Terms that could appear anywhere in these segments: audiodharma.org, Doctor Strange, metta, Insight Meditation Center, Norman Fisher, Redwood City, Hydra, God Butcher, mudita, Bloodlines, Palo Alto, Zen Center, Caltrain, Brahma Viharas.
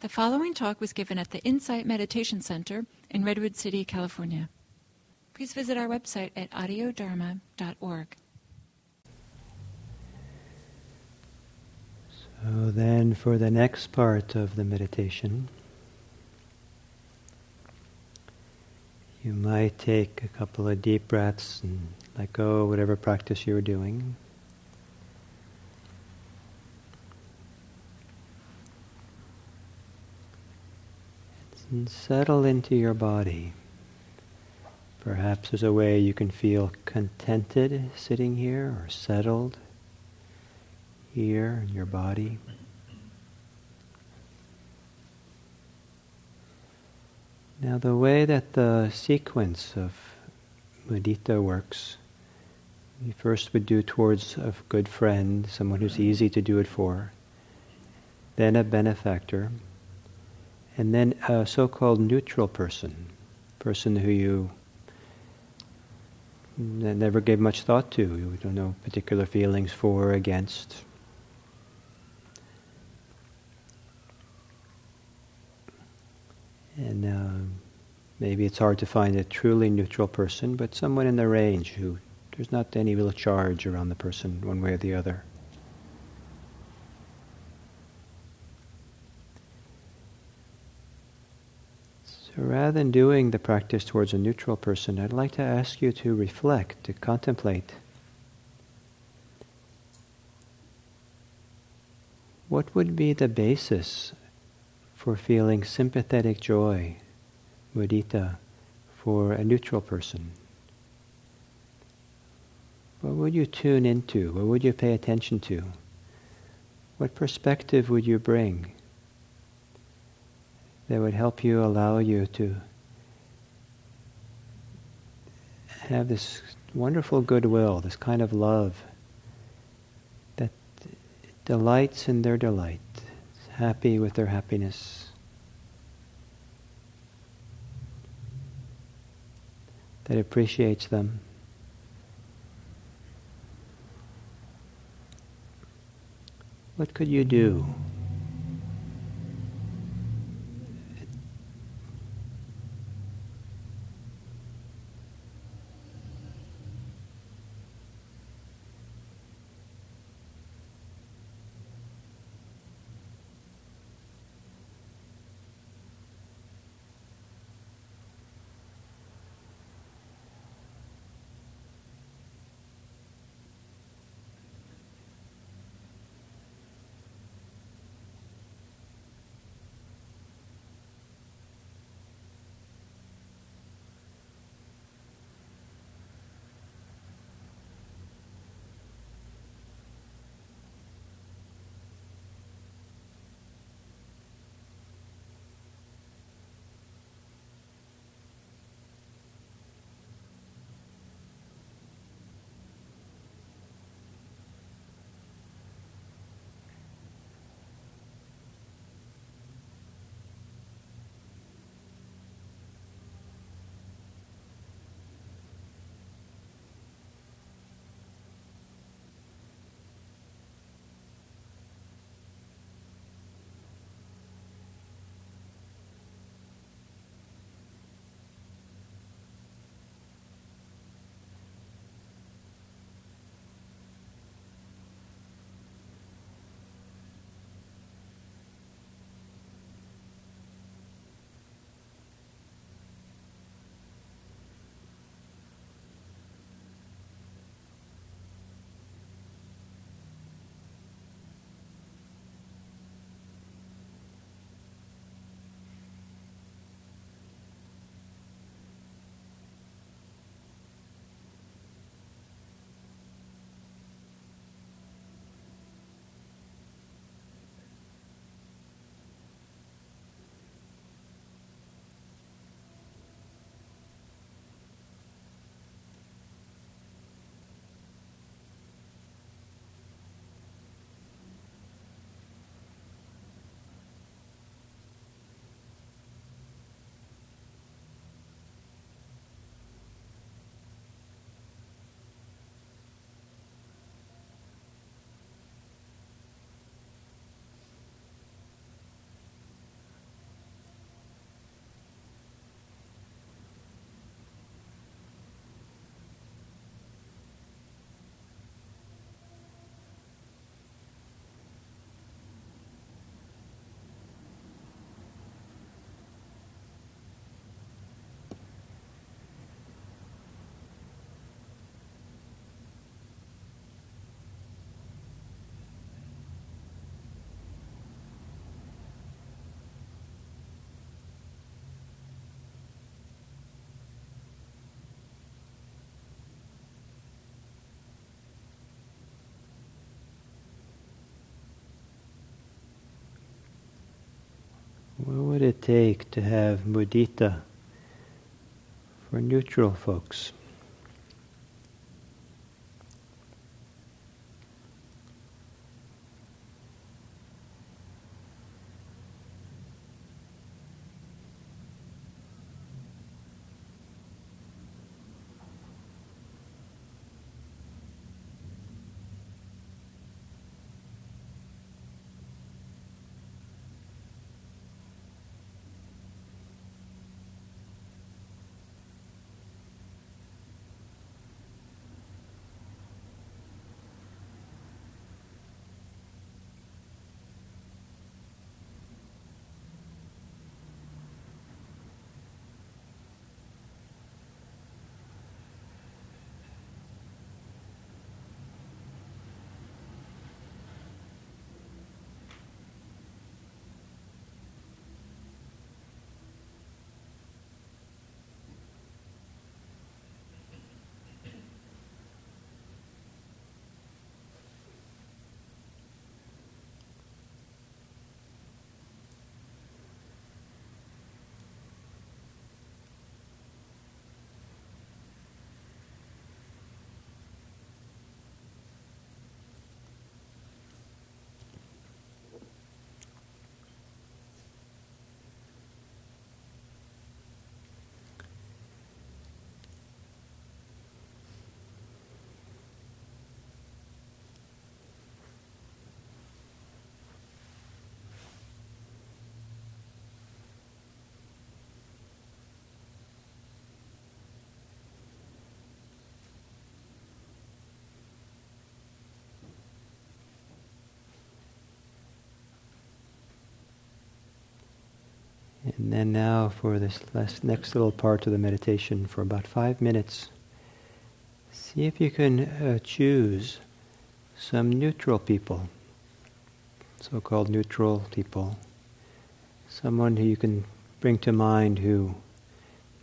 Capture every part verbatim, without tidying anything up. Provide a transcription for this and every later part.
The following talk was given at the Insight Meditation Center in Redwood City, California. Please visit our website at audio dharma dot org. So then for the next part of the meditation, you might take a couple of deep breaths and let go of whatever practice you were doing. And settle into your body. Perhaps there's a way you can feel contented sitting here or settled here in your body. Now the way that the sequence of mudita works, you first would do towards a good friend, someone who's easy to do it for, then a benefactor, and then a so-called neutral person, person who you never gave much thought to. You don't know particular feelings for or against. And uh, maybe it's hard to find a truly neutral person, but someone in the range who there's not any real charge around the person one way or the other. So rather than doing the practice towards a neutral person, I'd like to ask you to reflect, to contemplate. What would be the basis for feeling sympathetic joy, mudita, for a neutral person? What would you tune into? What would you pay attention to? What perspective would you bring that would help you, allow you to have this wonderful goodwill, this kind of love that delights in their delight, is happy with their happiness, that appreciates them? What could you do What would it take to have mudita for neutral folks? And then now for this last, next little part of the meditation, for about five minutes, see if you can uh, choose some neutral people, so-called neutral people, someone who you can bring to mind who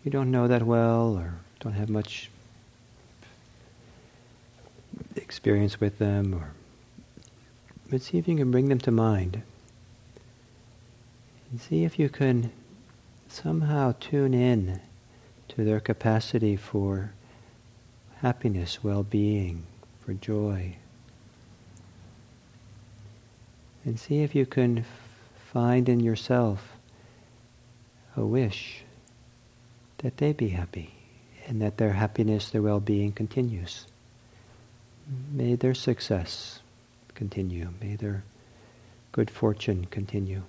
you don't know that well or don't have much experience with them, or but see if you can bring them to mind. And see if you can somehow tune in to their capacity for happiness, well-being, for joy. And see if you can find in yourself a wish that they be happy and that their happiness, their well-being continues. May their success continue. May their good fortune continue.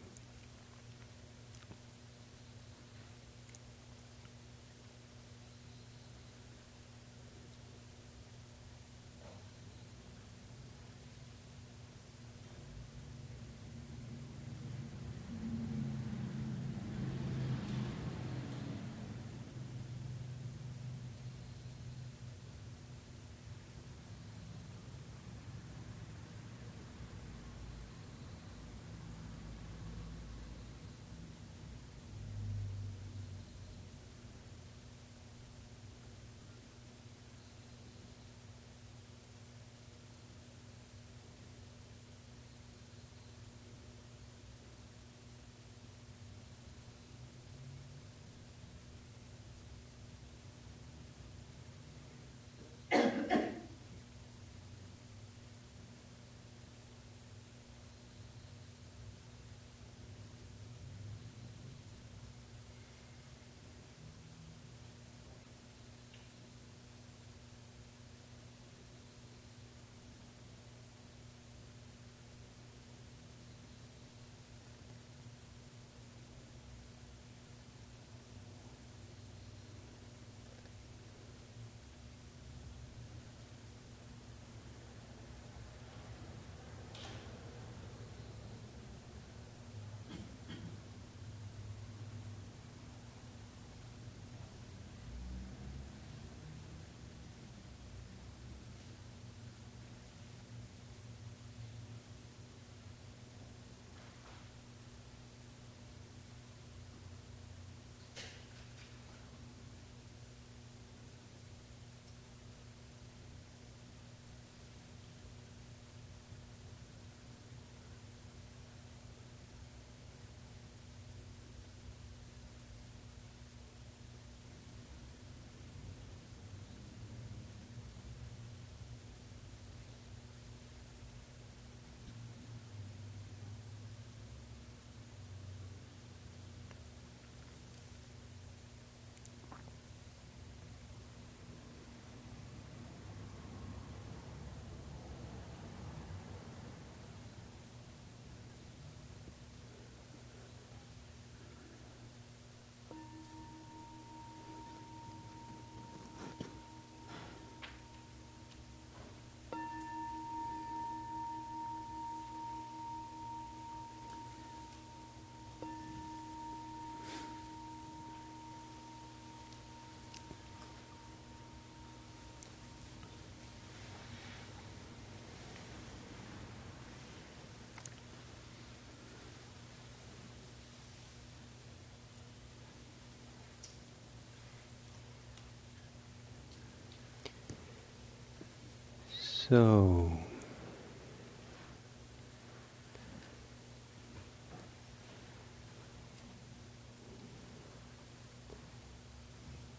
So,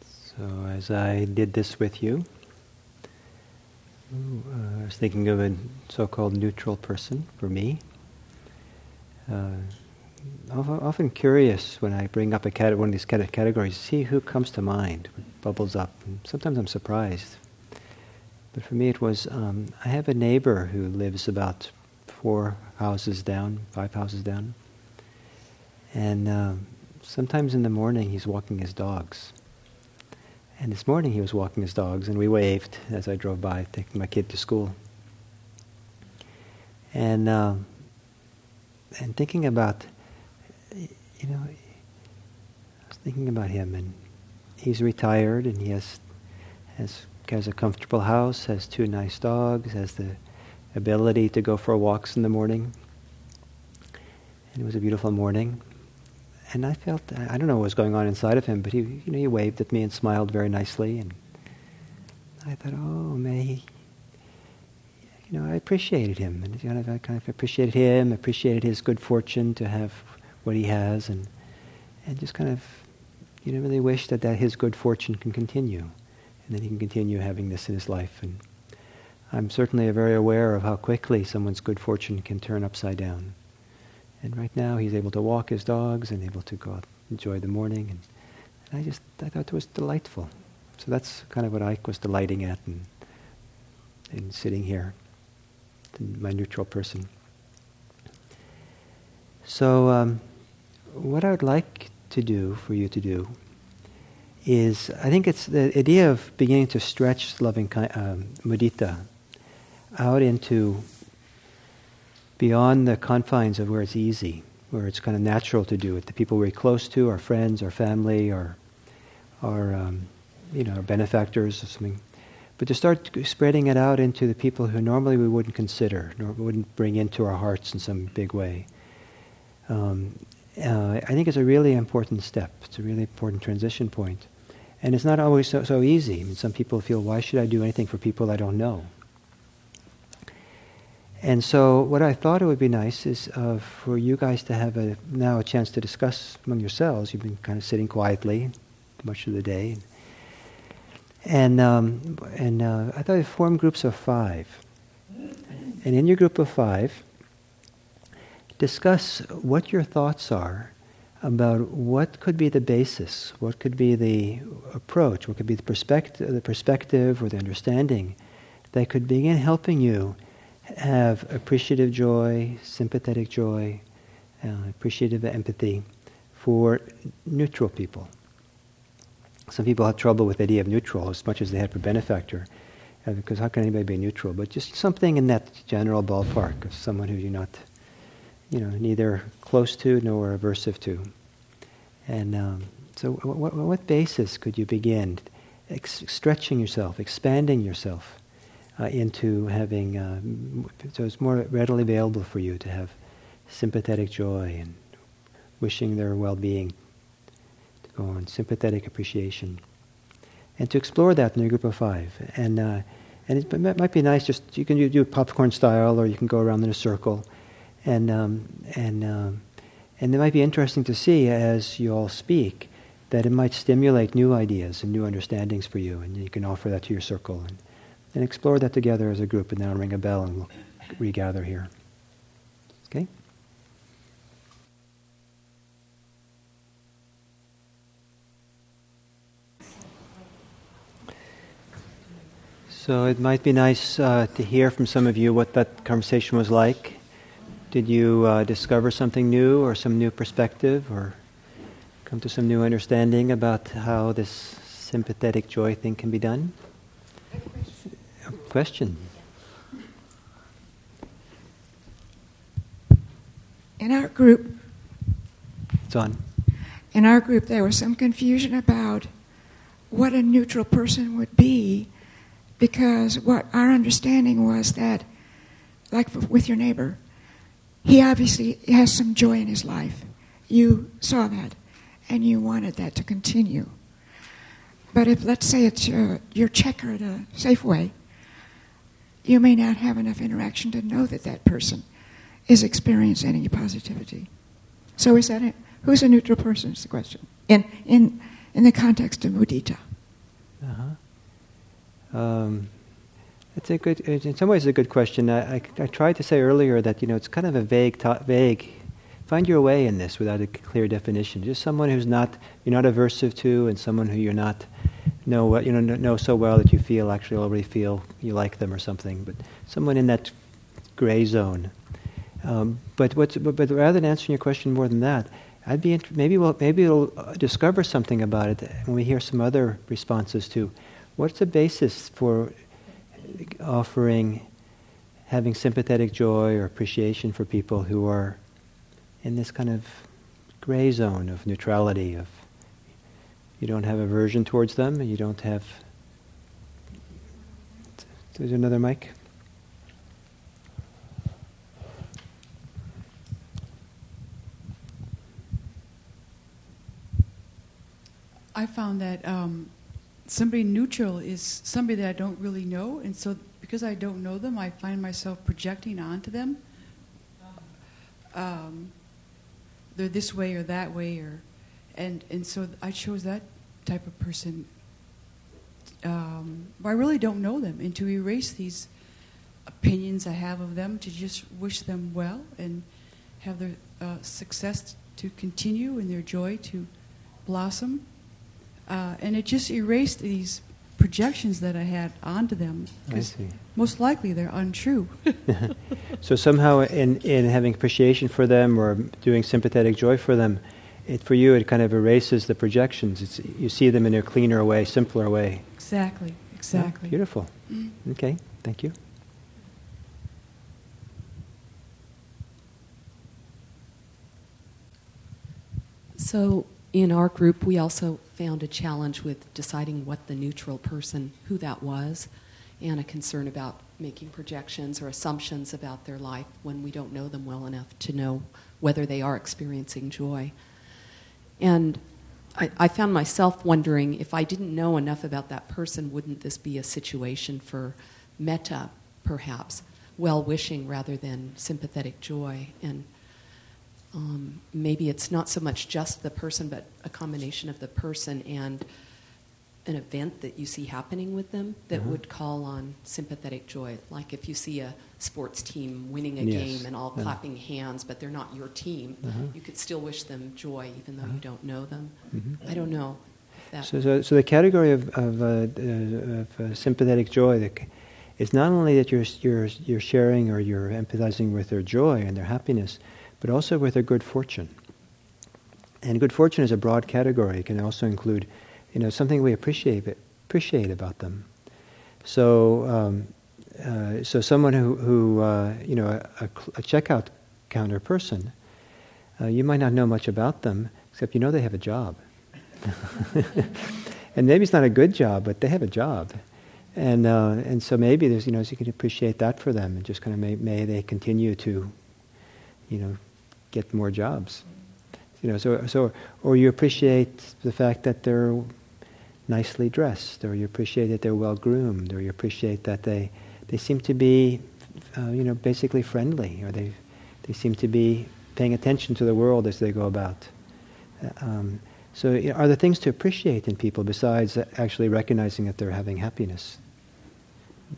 so as I did this with you, ooh, uh, I was thinking of a so-called neutral person for me. Uh, often curious when I bring up a cat- one of these cat- categories, see who comes to mind, bubbles up. And sometimes I'm surprised. But for me it was, um, I have a neighbor who lives about four houses down, five houses down. And uh, sometimes in the morning he's walking his dogs. And this morning he was walking his dogs and we waved as I drove by, taking my kid to school. And, uh, and thinking about, you know, I was thinking about him, and he's retired and he has has... has a comfortable house, has two nice dogs, has the ability to go for walks in the morning. And it was a beautiful morning. And I felt, I don't know what was going on inside of him, but he, you know, he waved at me and smiled very nicely. And I thought, oh, may he, you know, I appreciated him. And you know, I kind of appreciated him, appreciated his good fortune to have what he has, and and just kind of, you know, really wish that, that his good fortune can continue. And then he can continue having this in his life. And I'm certainly very aware of how quickly someone's good fortune can turn upside down. And right now he's able to walk his dogs and able to go out and enjoy the morning. And, and I just, I thought it was delightful. So that's kind of what I was delighting at and, and sitting here, my neutral person. So um, what I would like to do, for you to do, is I think it's the idea of beginning to stretch loving kind, um, mudita out into beyond the confines of where it's easy, where it's kind of natural to do it. The people we're close to, our friends, our family, our, our um, you know, our benefactors or something. But to start spreading it out into the people who normally we wouldn't consider, nor wouldn't bring into our hearts in some big way. Um, Uh, I think it's a really important step. It's a really important transition point. And it's not always so, so easy. I mean, some people feel, why should I do anything for people I don't know? And so what I thought it would be nice is uh, for you guys to have a, now a chance to discuss among yourselves. You've been kind of sitting quietly much of the day. And, um, and uh, I thought I'd form groups of five. And in your group of five, discuss what your thoughts are about what could be the basis, what could be the approach, what could be the perspective, the perspective or the understanding that could begin helping you have appreciative joy, sympathetic joy, uh, appreciative empathy for neutral people. Some people have trouble with the idea of neutral as much as they had for benefactor, uh, because how can anybody be neutral? But just something in that general ballpark of someone who you're not, you know, neither close to nor aversive to. And um, so w- w- what basis could you begin ex- stretching yourself, expanding yourself uh, into having, uh, so it's more readily available for you to have sympathetic joy and wishing their well-being to go on, sympathetic appreciation. And to explore that in your group of five. And uh, and it might be nice, just, you can do, do popcorn style, or you can go around in a circle. And um, and um, and it might be interesting to see as you all speak that it might stimulate new ideas and new understandings for you, and you can offer that to your circle and, and explore that together as a group, and then I'll ring a bell and we'll regather here. Okay? So it might be nice uh, to hear from some of you what that conversation was like. Did you uh, discover something new, or some new perspective, or come to some new understanding about how this sympathetic joy thing can be done? I have a question. A question. In our group, it's on. In our group, there was some confusion about what a neutral person would be, because what our understanding was that, like for, with your neighbor, he obviously has some joy in his life. You saw that, and you wanted that to continue. But if, let's say, it's your, your checker at a Safeway, you may not have enough interaction to know that that person is experiencing any positivity. So is that it? Who's a neutral person is the question, in in, in the context of mudita. Uh-huh. Um, it's a good, in some ways, it's a good question. I, I, I tried to say earlier that, you know, it's kind of a vague, to- vague. Find your way in this without a clear definition. Just someone who's not you're not aversive to, and someone who you're not know you know know so well that you feel actually already feel you like them or something. But someone in that gray zone. Um, but what's but, but rather than answering your question more than that, I'd be int- maybe we'll maybe we'll discover something about it when we hear some other responses to what's the basis for offering, having sympathetic joy or appreciation for people who are in this kind of gray zone of neutrality, of you don't have aversion towards them, and you don't have... There's another mic. I found that um, somebody neutral is somebody that I don't really know, and so because I don't know them, I find myself projecting onto them. Um, they're this way or that way, or and and so I chose that type of person. Um, but I really don't know them, and to erase these opinions I have of them, to just wish them well and have their uh, success to continue and their joy to blossom. Uh, and it just erased these projections that I had onto them, because most likely they're untrue. So somehow in, in having appreciation for them or doing sympathetic joy for them, it, for you it kind of erases the projections. It's, you see them in a cleaner way, simpler way. Exactly, exactly. Yeah, beautiful. Mm. Okay, thank you. So in our group, we also found a challenge with deciding what the neutral person, who that was, and a concern about making projections or assumptions about their life when we don't know them well enough to know whether they are experiencing joy. And I, I found myself wondering, if I didn't know enough about that person, wouldn't this be a situation for metta, perhaps, well-wishing rather than sympathetic joy? And Um, maybe it's not so much just the person, but a combination of the person and an event that you see happening with them that mm-hmm. would call on sympathetic joy. Like if you see a sports team winning a yes. game and all yeah. clapping hands, but they're not your team, mm-hmm. you could still wish them joy even though mm-hmm. you don't know them. Mm-hmm. I don't know. That so, so, so the category of of, uh, uh, of uh, sympathetic joy, the, it's not only that you're you're you're sharing or you're empathizing with their joy and their happiness, but also with their good fortune. And good fortune is a broad category. It can also include, you know, something we appreciate appreciate about them. So, um, uh, so someone who, who uh, you know, a, a checkout counter person, uh, you might not know much about them, except you know they have a job. And maybe it's not a good job, but they have a job. And uh, and so maybe there's, you know, so you can appreciate that for them, and just kind of may, may they continue to, you know, get more jobs. You know, so so, or you appreciate the fact that they're nicely dressed, or you appreciate that they're well groomed, or you appreciate that they they seem to be, uh, you know, basically friendly, or they they seem to be paying attention to the world as they go about. Um, so, you know, are there things to appreciate in people besides actually recognizing that they're having happiness?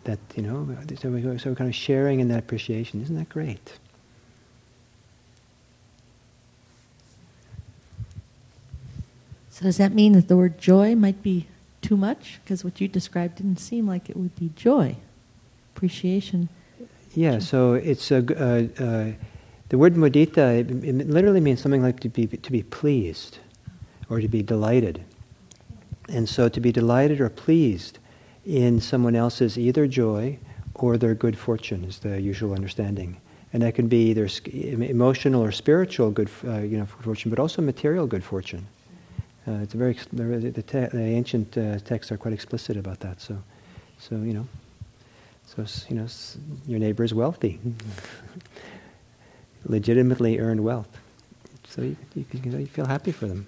That, you know, so we go, so we're kind of sharing in that appreciation. Isn't that great? Does that mean that the word joy might be too much? Because what you described didn't seem like it would be joy, appreciation. Yeah, so it's a, uh, uh, the word mudita, it, it literally means something like to be to be pleased or to be delighted. And so to be delighted or pleased in someone else's either joy or their good fortune is the usual understanding. And that can be either emotional or spiritual good uh, you know, fortune, but also material good fortune. Uh, it's a very the, te- the ancient uh, texts are quite explicit about that. So, so you know, so you know, s- your neighbor is wealthy, legitimately earned wealth. So you, you, you, you feel happy for them.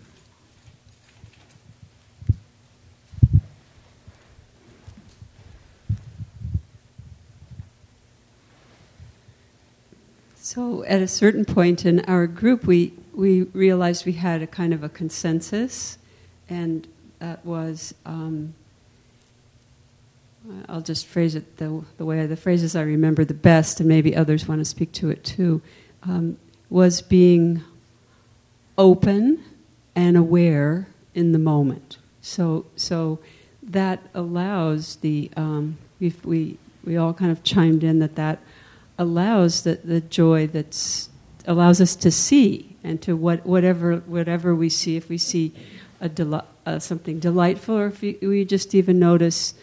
at a certain point in our group, we, we realized we had a kind of a consensus, and that was, um, I'll just phrase it the, the way the phrases I remember the best, and maybe others want to speak to it too, um, was being open and aware in the moment. So so that allows the, um, if we we all kind of chimed in that that allows the, the joy that's allows us to see and to what whatever whatever we see, if we see a deli- uh, something delightful, or if we, we just even notice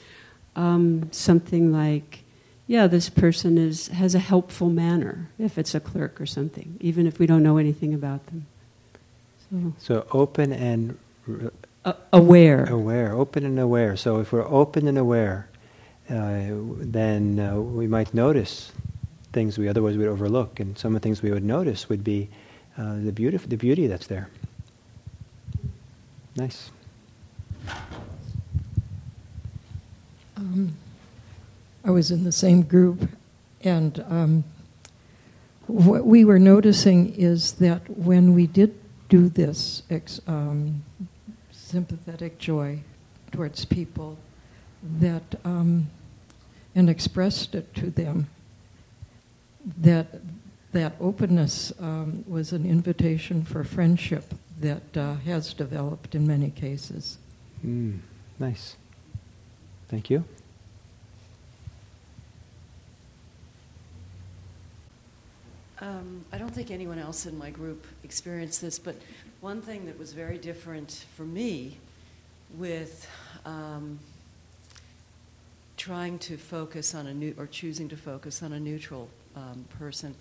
um, something like, yeah, this person is has a helpful manner, if it's a clerk or something, even if we don't know anything about them. So, so open and... Re- Uh, aware. Aware, open and aware. So if we're open and aware, uh, then uh, we might notice things we otherwise would overlook, and some of the things we would notice would be uh, the, beautif- the beauty that's there. Nice. Um, I was in the same group, and um, what we were noticing is that when we did do this ex- um, sympathetic joy towards people, that um, and expressed it to them, that that openness um, was an invitation for friendship that uh, has developed in many cases. Mm, nice. Thank you. Um, I don't think anyone else in my group experienced this, but one thing that was very different for me with um, trying to focus on a new, or choosing to focus on a neutral um, person,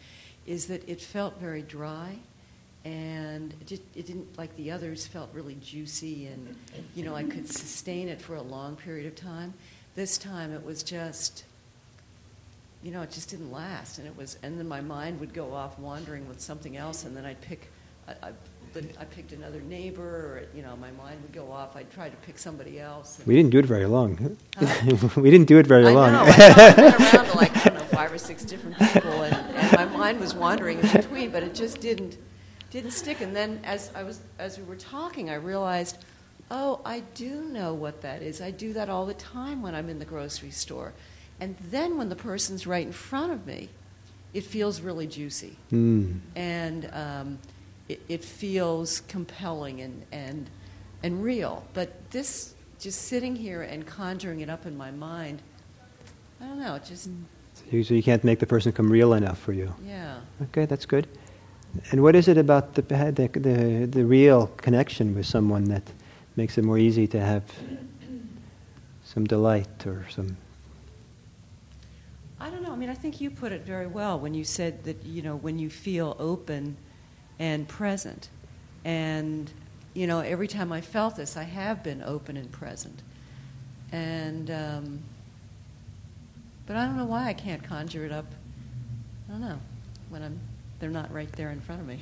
is that it felt very dry, and it, just, it didn't, like the others, felt really juicy, and you know, I could sustain it for a long period of time. This time it was just, you know, it just didn't last, and it was, and then my mind would go off wandering with something else, and then I'd pick, I, I, I picked another neighbor, or, you know, my mind would go off, I'd try to pick somebody else. We didn't do it very long. Huh? we didn't do it very I long. Know, I know, I went around to like, I don't know, five or six different people, and, and my mind was wandering in between, but it just didn't, didn't stick, and then as I was, as we were talking, I realized, oh, I do know what that is. I do that all the time when I'm in the grocery store. And then when the person's right in front of me, it feels really juicy. Mm. And um, it, it feels compelling and, and and real. But this, just sitting here and conjuring it up in my mind, I don't know, it just... So you can't make the person come real enough for you. Yeah. Okay, that's good. And what is it about the the the, the real connection with someone that makes it more easy to have some delight or some... I don't know. I mean, I think you put it very well when you said that, you know, when you feel open and present. And, you know, every time I felt this, I have been open and present. And, um, but I don't know why I can't conjure it up. I don't know, when I'm, they're not right there in front of me.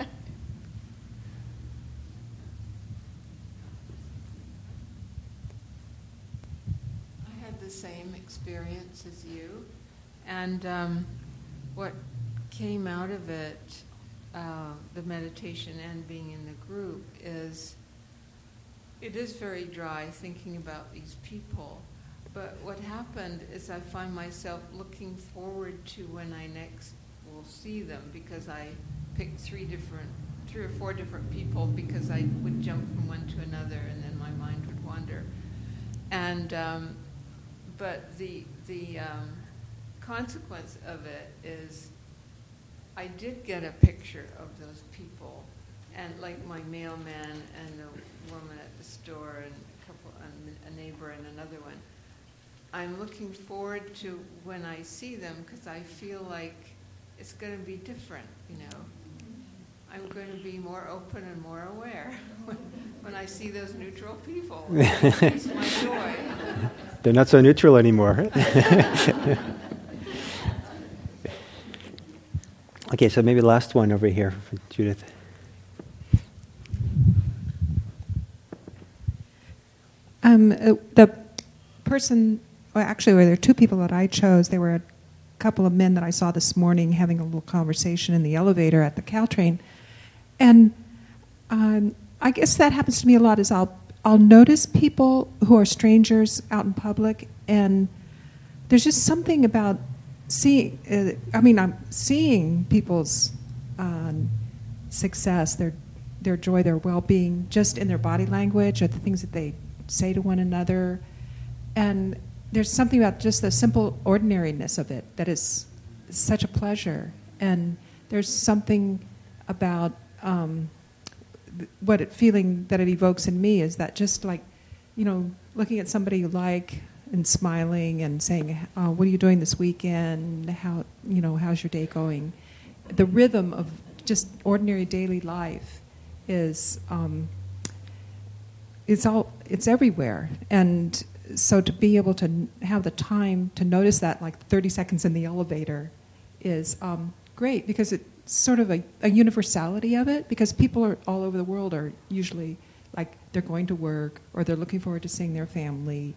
I had the same experience as you. And um, what came out of it, uh, the meditation and being in the group, is it is very dry thinking about these people. But what happened is I find myself looking forward to when I next will see them, because I picked three different, three or four different people, because I would jump from one to another and then my mind would wander. And um, but the the um, consequence of it is I did get a picture of those people, and like my mailman and the woman at the store and a couple, and a neighbor and another one. I'm looking forward to when I see them, because I feel like it's going to be different, you know. I'm going to be more open and more aware when, when I see those neutral people. It's my joy. They're not so neutral anymore. Okay, so maybe the last one over here for Judith. Um, the person, well, actually, well, there were two people that I chose. They were couple of men that I saw this morning having a little conversation in the elevator at the Caltrain. And um, I guess that happens to me a lot, is I'll I'll notice people who are strangers out in public, and there's just something about seeing, uh, I mean, I'm seeing people's um, success, their their joy, their well-being, just in their body language or the things that they say to one another. And there's something about just the simple ordinariness of it that is such a pleasure. And there's something about um, what it, feeling that it evokes in me is that just like, you know, looking at somebody you like and smiling and saying, uh, what are you doing this weekend? How, you know, how's your day going? The rhythm of just ordinary daily life is, um, it's all, it's everywhere. And so to be able to have the time to notice that, like thirty seconds in the elevator, is um, great, because it's sort of a, a universality of it, because people are all over the world are usually, like, they're going to work, or they're looking forward to seeing their family,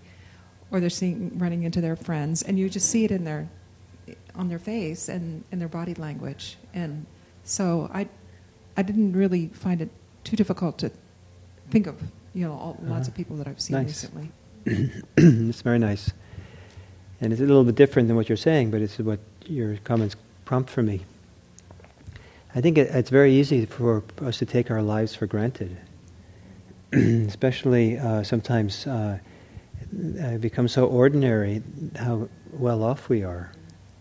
or they're seeing running into their friends, and you just see it in their on their face and in their body language. And so I I didn't really find it too difficult to think of, you know, all, lots uh, of people that I've seen nice. recently. It's very nice, and it's a little bit different than what you're saying, but it's what your comments prompt for me. I think it, it's very easy for us to take our lives for granted, especially uh, sometimes uh, it becomes so ordinary how well off we are.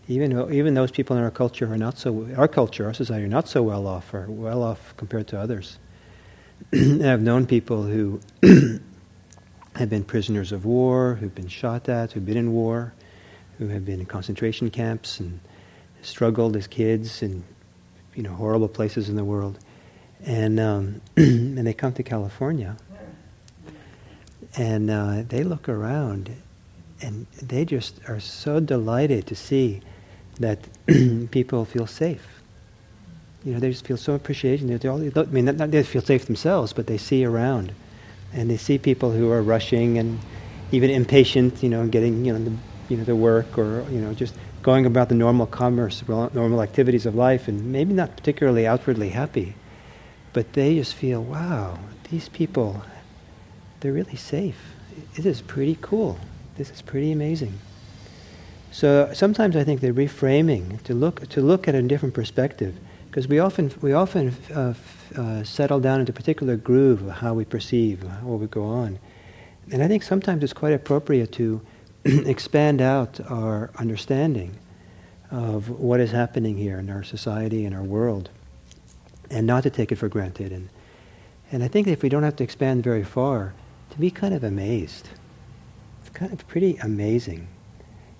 Even even those people in our culture who are not so our culture, our society, are not so well off, or well off compared to others. I've known people who have been prisoners of war, who've been shot at, who've been in war, who have been in concentration camps and struggled as kids in, you know, horrible places in the world, and um, and they come to California, and uh, they look around, and they just are so delighted to see that people feel safe. You know, they just feel so appreciation. They're all, I mean, not they feel safe themselves, but they see around. And they see people who are rushing and even impatient, you know, getting, you know, the, you know, the work, or, you know, just going about the normal commerce, normal activities of life, and maybe not particularly outwardly happy. But they just feel, wow, these people, they're really safe. This is pretty cool. This is pretty amazing. So sometimes I think the reframing, to look to look at a different perspective, because we often we often uh, uh, settle down into a particular groove of how we perceive, how we go on, and I think sometimes it's quite appropriate to expand out our understanding of what is happening here in our society and our world, and not to take it for granted. And and I think if we don't have to expand very far, to be kind of amazed, it's kind of pretty amazing,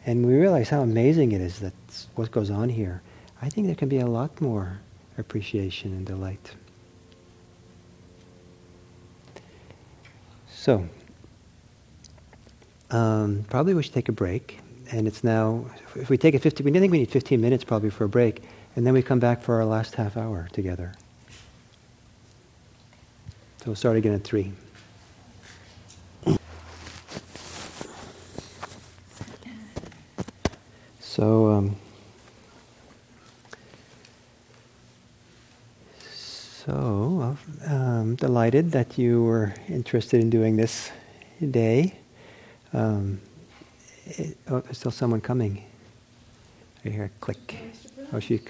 and we realize how amazing it is that what goes on here. I think there can be a lot more appreciation and delight. So, um, probably we should take a break. And it's now, if we take a fifteen, we think we need fifteen minutes probably for a break, and then we come back for our last half hour together. So we'll start again at three. So, um, So, I'm um, delighted that you were interested in doing this day. Um, it, oh, there's still someone coming. I hear a click. Oh, she,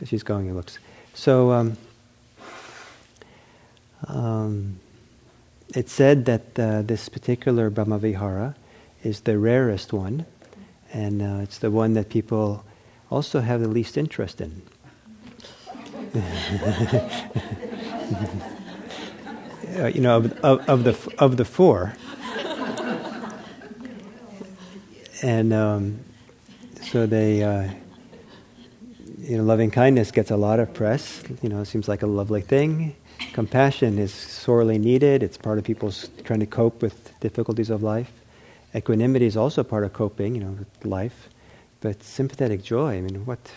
so she's going, it looks. So, um, um, it's said that uh, this particular Brahma Vihara is the rarest one, and uh, it's the one that people also have the least interest in. uh, you know, of, of, of the of the four, and um, so they, uh, you know, loving kindness gets a lot of press. You know, it seems like a lovely thing. Compassion is sorely needed. It's part of people's trying to cope with difficulties of life. Equanimity is also part of coping, you know, with life. But sympathetic joy, I mean, what?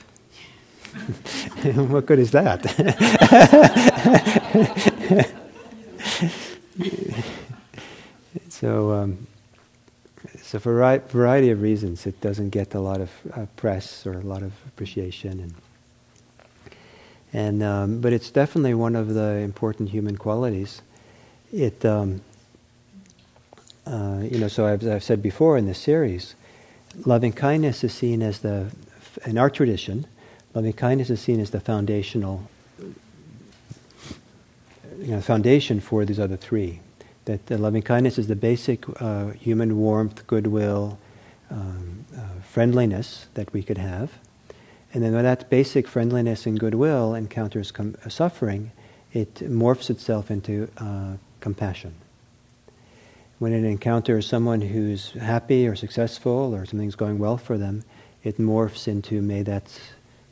What good is that? So, um, So for a variety of reasons, it doesn't get a lot of uh, press or a lot of appreciation. And and um, but it's definitely one of the important human qualities. It um, uh, you know, so as I've said before in this series, loving kindness is seen as the in our tradition, loving kindness is seen as the foundational you know, foundation for these other three. That uh, loving kindness is the basic uh, human warmth, goodwill, um, uh, friendliness that we could have. And then when that basic friendliness and goodwill encounters com- uh, suffering, it morphs itself into uh, compassion. When it encounters someone who's happy or successful or something's going well for them, it morphs into may that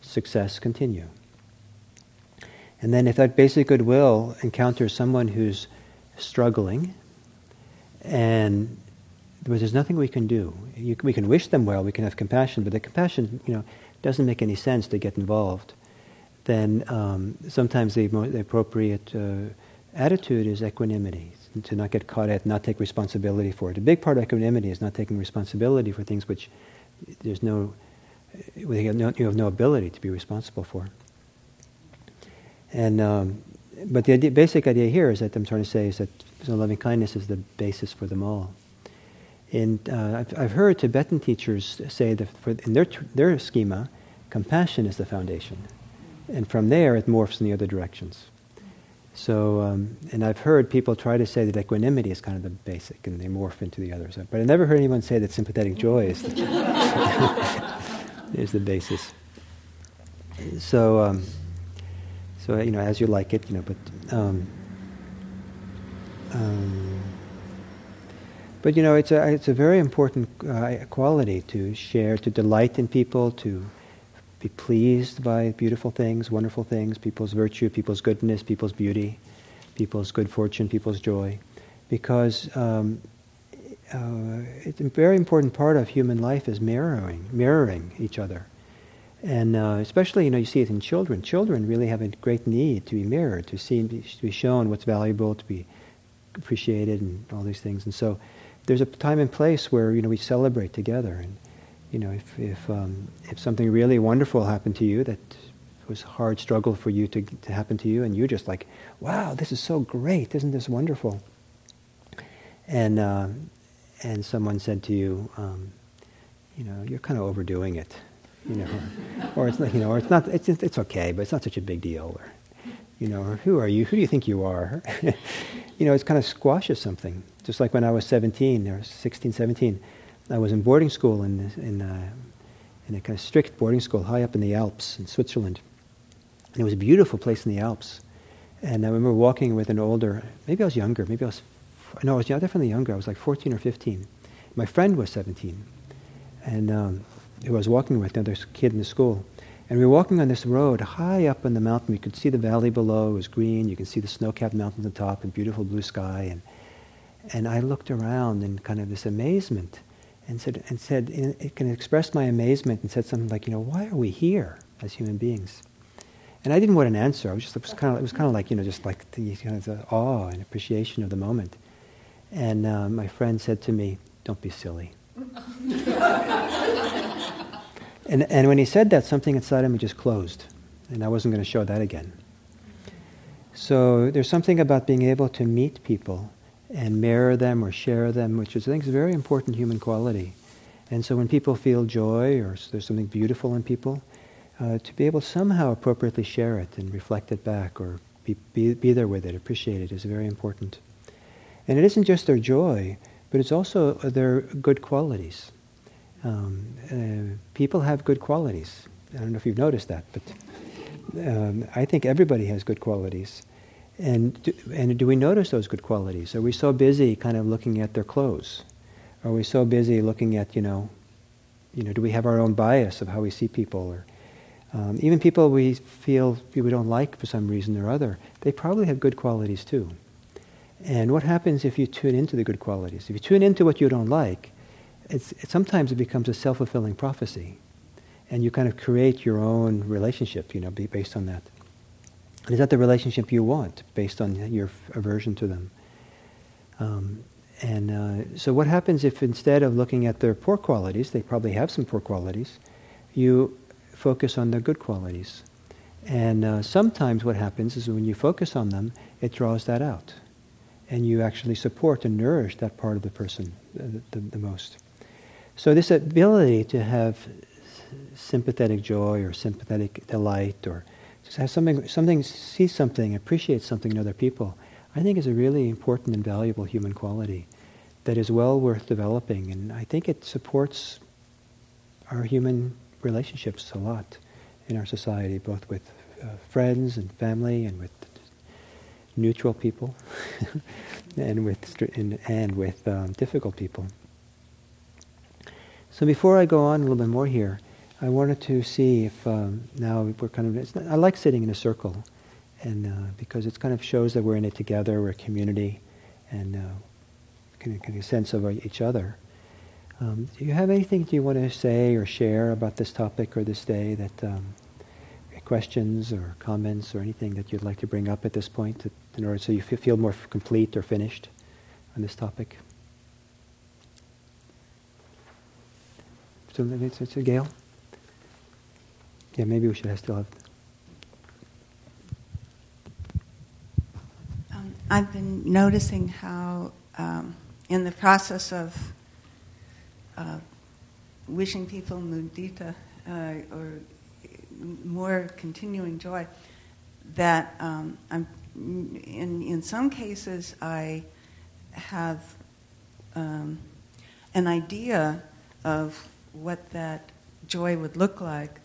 success continue. And then if that basic goodwill encounters someone who's struggling, and there's nothing we can do. You, we can wish them well, we can have compassion, but the compassion, you know, doesn't make any sense to get involved. Then um, sometimes the, the appropriate uh, attitude is equanimity, to not get caught at, not take responsibility for it. A big part of equanimity is not taking responsibility for things which there's no, you have no, you have no ability to be responsible for. And um, But the idea, basic idea here is that I'm trying to say is that so loving kindness is the basis for them all. And uh, I've, I've heard Tibetan teachers say that for, in their their schema, compassion is the foundation, and from there it morphs in the other directions. So, um, and I've heard people try to say that equanimity is kind of the basic, and they morph into the others. But I never heard anyone say that sympathetic joy is the, is the basis. So. Um, So, you know, as you like it, you know, but, um, um, but you know, it's a, it's a very important uh, quality to share, to delight in people, to be pleased by beautiful things, wonderful things, people's virtue, people's goodness, people's beauty, people's good fortune, people's joy, because um, uh, it's a very important part of human life is mirroring, mirroring each other. And uh, especially, you know, you see it in children. Children really have a great need to be mirrored, to see, to be shown what's valuable, to be appreciated, and all these things. And so, there's a time and place where you know we celebrate together. And you know, if if um, if something really wonderful happened to you, that was a hard struggle for you to to happen to you, and you just like, wow, this is so great, isn't this wonderful? And uh, and someone said to you, um, you know, you're kind of overdoing it. You know, or, or it's not, you know, or it's not, it's it's okay, but it's not such a big deal, or, you know, or who are you? Who do you think you are? You know, it's kind of squashes something. Just like when I was seventeen or sixteen, seventeen, I was in boarding school in in uh, in a kind of strict boarding school high up in the Alps in Switzerland, and it was a beautiful place in the Alps. And I remember walking with an older, maybe I was younger, maybe I was, no, I was definitely younger. I was like fourteen or fifteen. My friend was seventeen, and. Um, who I was walking with, another kid in the school. And we were walking on this road high up in the mountain. We could see the valley below. It was green. You can see the snow-capped mountains on top and beautiful blue sky. And and I looked around in kind of this amazement and said, and said, and it can express my amazement and said something like, you know, why are we here as human beings? And I didn't want an answer. I was just, it was kind of, it was kind of like, you know, just like the, kind of the awe and appreciation of the moment. And uh, my friend said to me, don't be silly. And and when he said that, something inside of me just closed, and I wasn't going to show that again. So there's something about being able to meet people and mirror them or share them, which is, I think, is a very important human quality. And so when people feel joy or there's something beautiful in people, uh, to be able to somehow appropriately share it and reflect it back or be, be be there with it, appreciate it, is very important. And it isn't just their joy, but it's also their good qualities. Um, uh, people have good qualities. I don't know if you've noticed that, but um, I think everybody has good qualities. And do, and do we notice those good qualities? Are we so busy kind of looking at their clothes? Are we so busy looking at, you know, you know, do we have our own bias of how we see people? Or um, even people we feel we don't like for some reason or other, they probably have good qualities too. And what happens if you tune into the good qualities? If you tune into what you don't like, It's, it, sometimes it becomes a self-fulfilling prophecy, and you kind of create your own relationship, you know, be, based on that. And is that the relationship you want, based on your aversion to them? Um, And uh, so what happens if instead of looking at their poor qualities, they probably have some poor qualities, you focus on their good qualities. And uh, sometimes what happens is when you focus on them, it draws that out. And you actually support and nourish that part of the person the, the, the most. So this ability to have sympathetic joy or sympathetic delight, or just have something, something, see something, appreciate something in other people, I think is a really important and valuable human quality that is well worth developing. And I think it supports our human relationships a lot in our society, both with uh, friends and family and with neutral people and with and, and with um, difficult people. So before I go on a little bit more here, I wanted to see if um, now we're kind of, it's not, I like sitting in a circle, and uh, because it kind of shows that we're in it together, we're a community, and uh, can get a sense of each other. Um, do you have anything you want to say or share about this topic or this day, that um, questions or comments or anything that you'd like to bring up at this point to, in order so you f- feel more complete or finished on this topic? So, so Gail? Yeah, maybe we should have still have... Um, I've been noticing how um, in the process of uh, wishing people mudita uh, or more continuing joy, that um, I'm in in some cases I have um, an idea of what that joy would look like.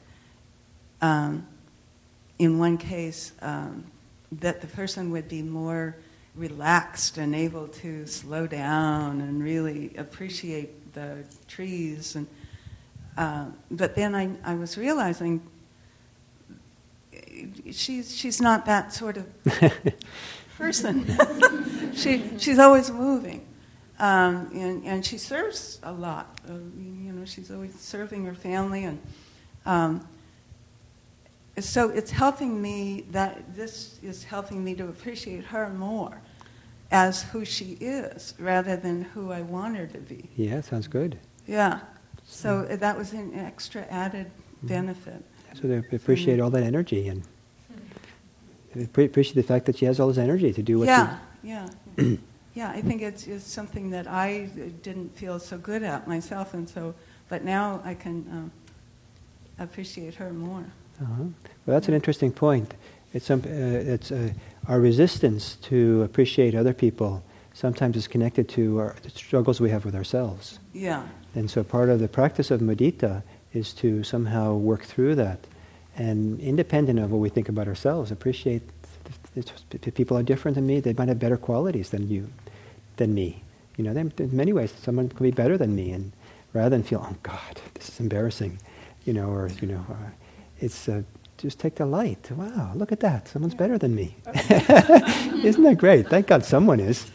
Um, in one case, um, that the person would be more relaxed and able to slow down and really appreciate the trees. And uh, but then I I was realizing, She's she's not that sort of person. she she's always moving, um, and and she serves a lot. Uh, you know, she's always serving her family, and um, so it's helping me that this is helping me to appreciate her more as who she is, rather than who I want her to be. Yeah, sounds good. Yeah, so mm. that was an extra added benefit. So they appreciate all that energy, and they appreciate the fact that she has all this energy to do what yeah, she... Yeah, yeah. yeah, I think it's, it's something that I didn't feel so good at myself, and so, but now I can uh, appreciate her more. Uh-huh. Well, that's an interesting point. It's, some, uh, it's uh, our resistance to appreciate other people sometimes is connected to our, the struggles we have with ourselves. Yeah. And so part of the practice of mudita is to somehow work through that, and independent of what we think about ourselves, appreciate that people are different than me. They might have better qualities than you, than me. You know, in many ways, someone can be better than me, and rather than feel, oh God, this is embarrassing, you know, or you know, or it's uh, just take the light. Wow, look at that! Someone's better than me. Isn't that great? Thank God someone is.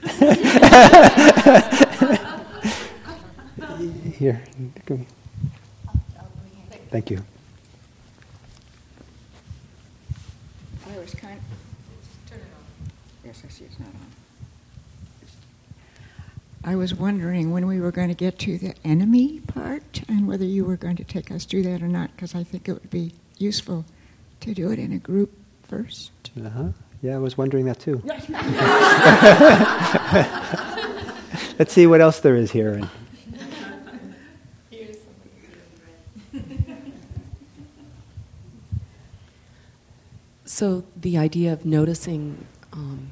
Here, come. Thank you. I was kind of, turn it on. Yes, I see it's not on. I was wondering when we were going to get to the enemy part, and whether you were going to take us through that or not, because I think it would be useful to do it in a group first. Uh huh. Yeah, I was wondering that too. Let's see what else there is here. And so the idea of noticing um,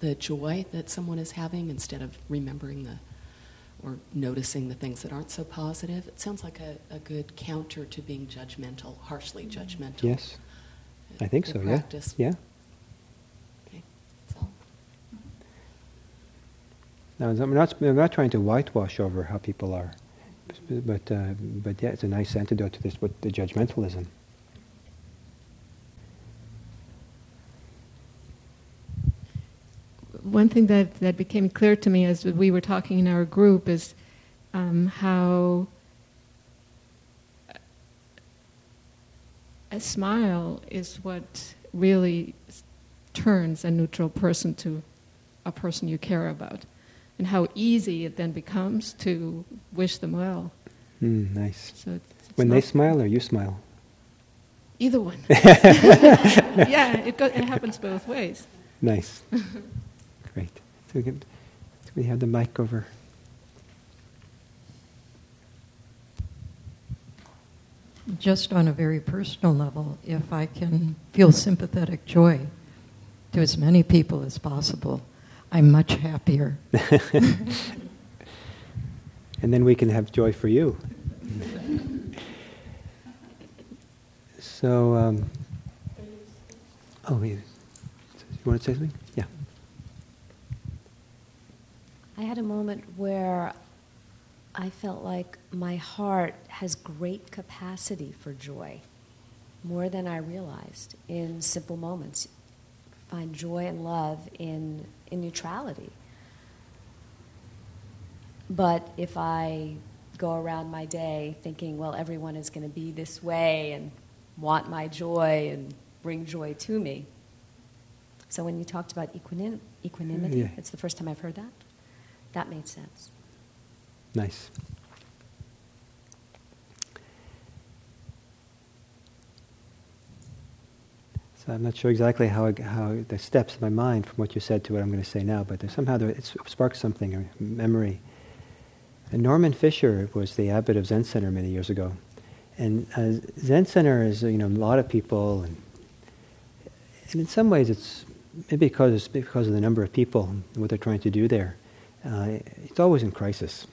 the joy that someone is having instead of remembering the or noticing the things that aren't so positive, it sounds like a, a good counter to being judgmental, harshly judgmental. Yes, I think so, yeah. Yeah. Okay, that's all. Now, I'm not, I'm not trying to whitewash over how people are, but uh, but yeah, it's a nice antidote to this, with the judgmentalism. One thing that, that became clear to me as we were talking in our group is um, how a smile is what really turns a neutral person to a person you care about. and how easy it then becomes to wish them well. Mm, nice. So it's, it's when they smile or you smile? Either one. Yeah, it, go, it happens both ways. Nice. Great. So we, can, do we have the mic over? Just on a very personal level, if I can feel sympathetic joy to as many people as possible, I'm much happier. And then we can have joy for you. So, um, oh, wait. You want to say something? Yeah. I had a moment where I felt like my heart has great capacity for joy, more than I realized, in simple moments. Find joy and love in, in neutrality. But if I go around my day thinking, well, everyone is going to be this way and want my joy and bring joy to me. So when you talked about equanim- equanimity, yeah. It's the first time I've heard that. That made sense. Nice. So I'm not sure exactly how I, how the steps in my mind from what you said to what I'm going to say now, but there's somehow there, it sparks something, a memory. And Norman Fisher was the abbot of Zen Center many years ago. And uh, Zen Center is, you know, a lot of people, and, and in some ways it's maybe because, it's because of the number of people and what they're trying to do there. Uh, it's always in crisis.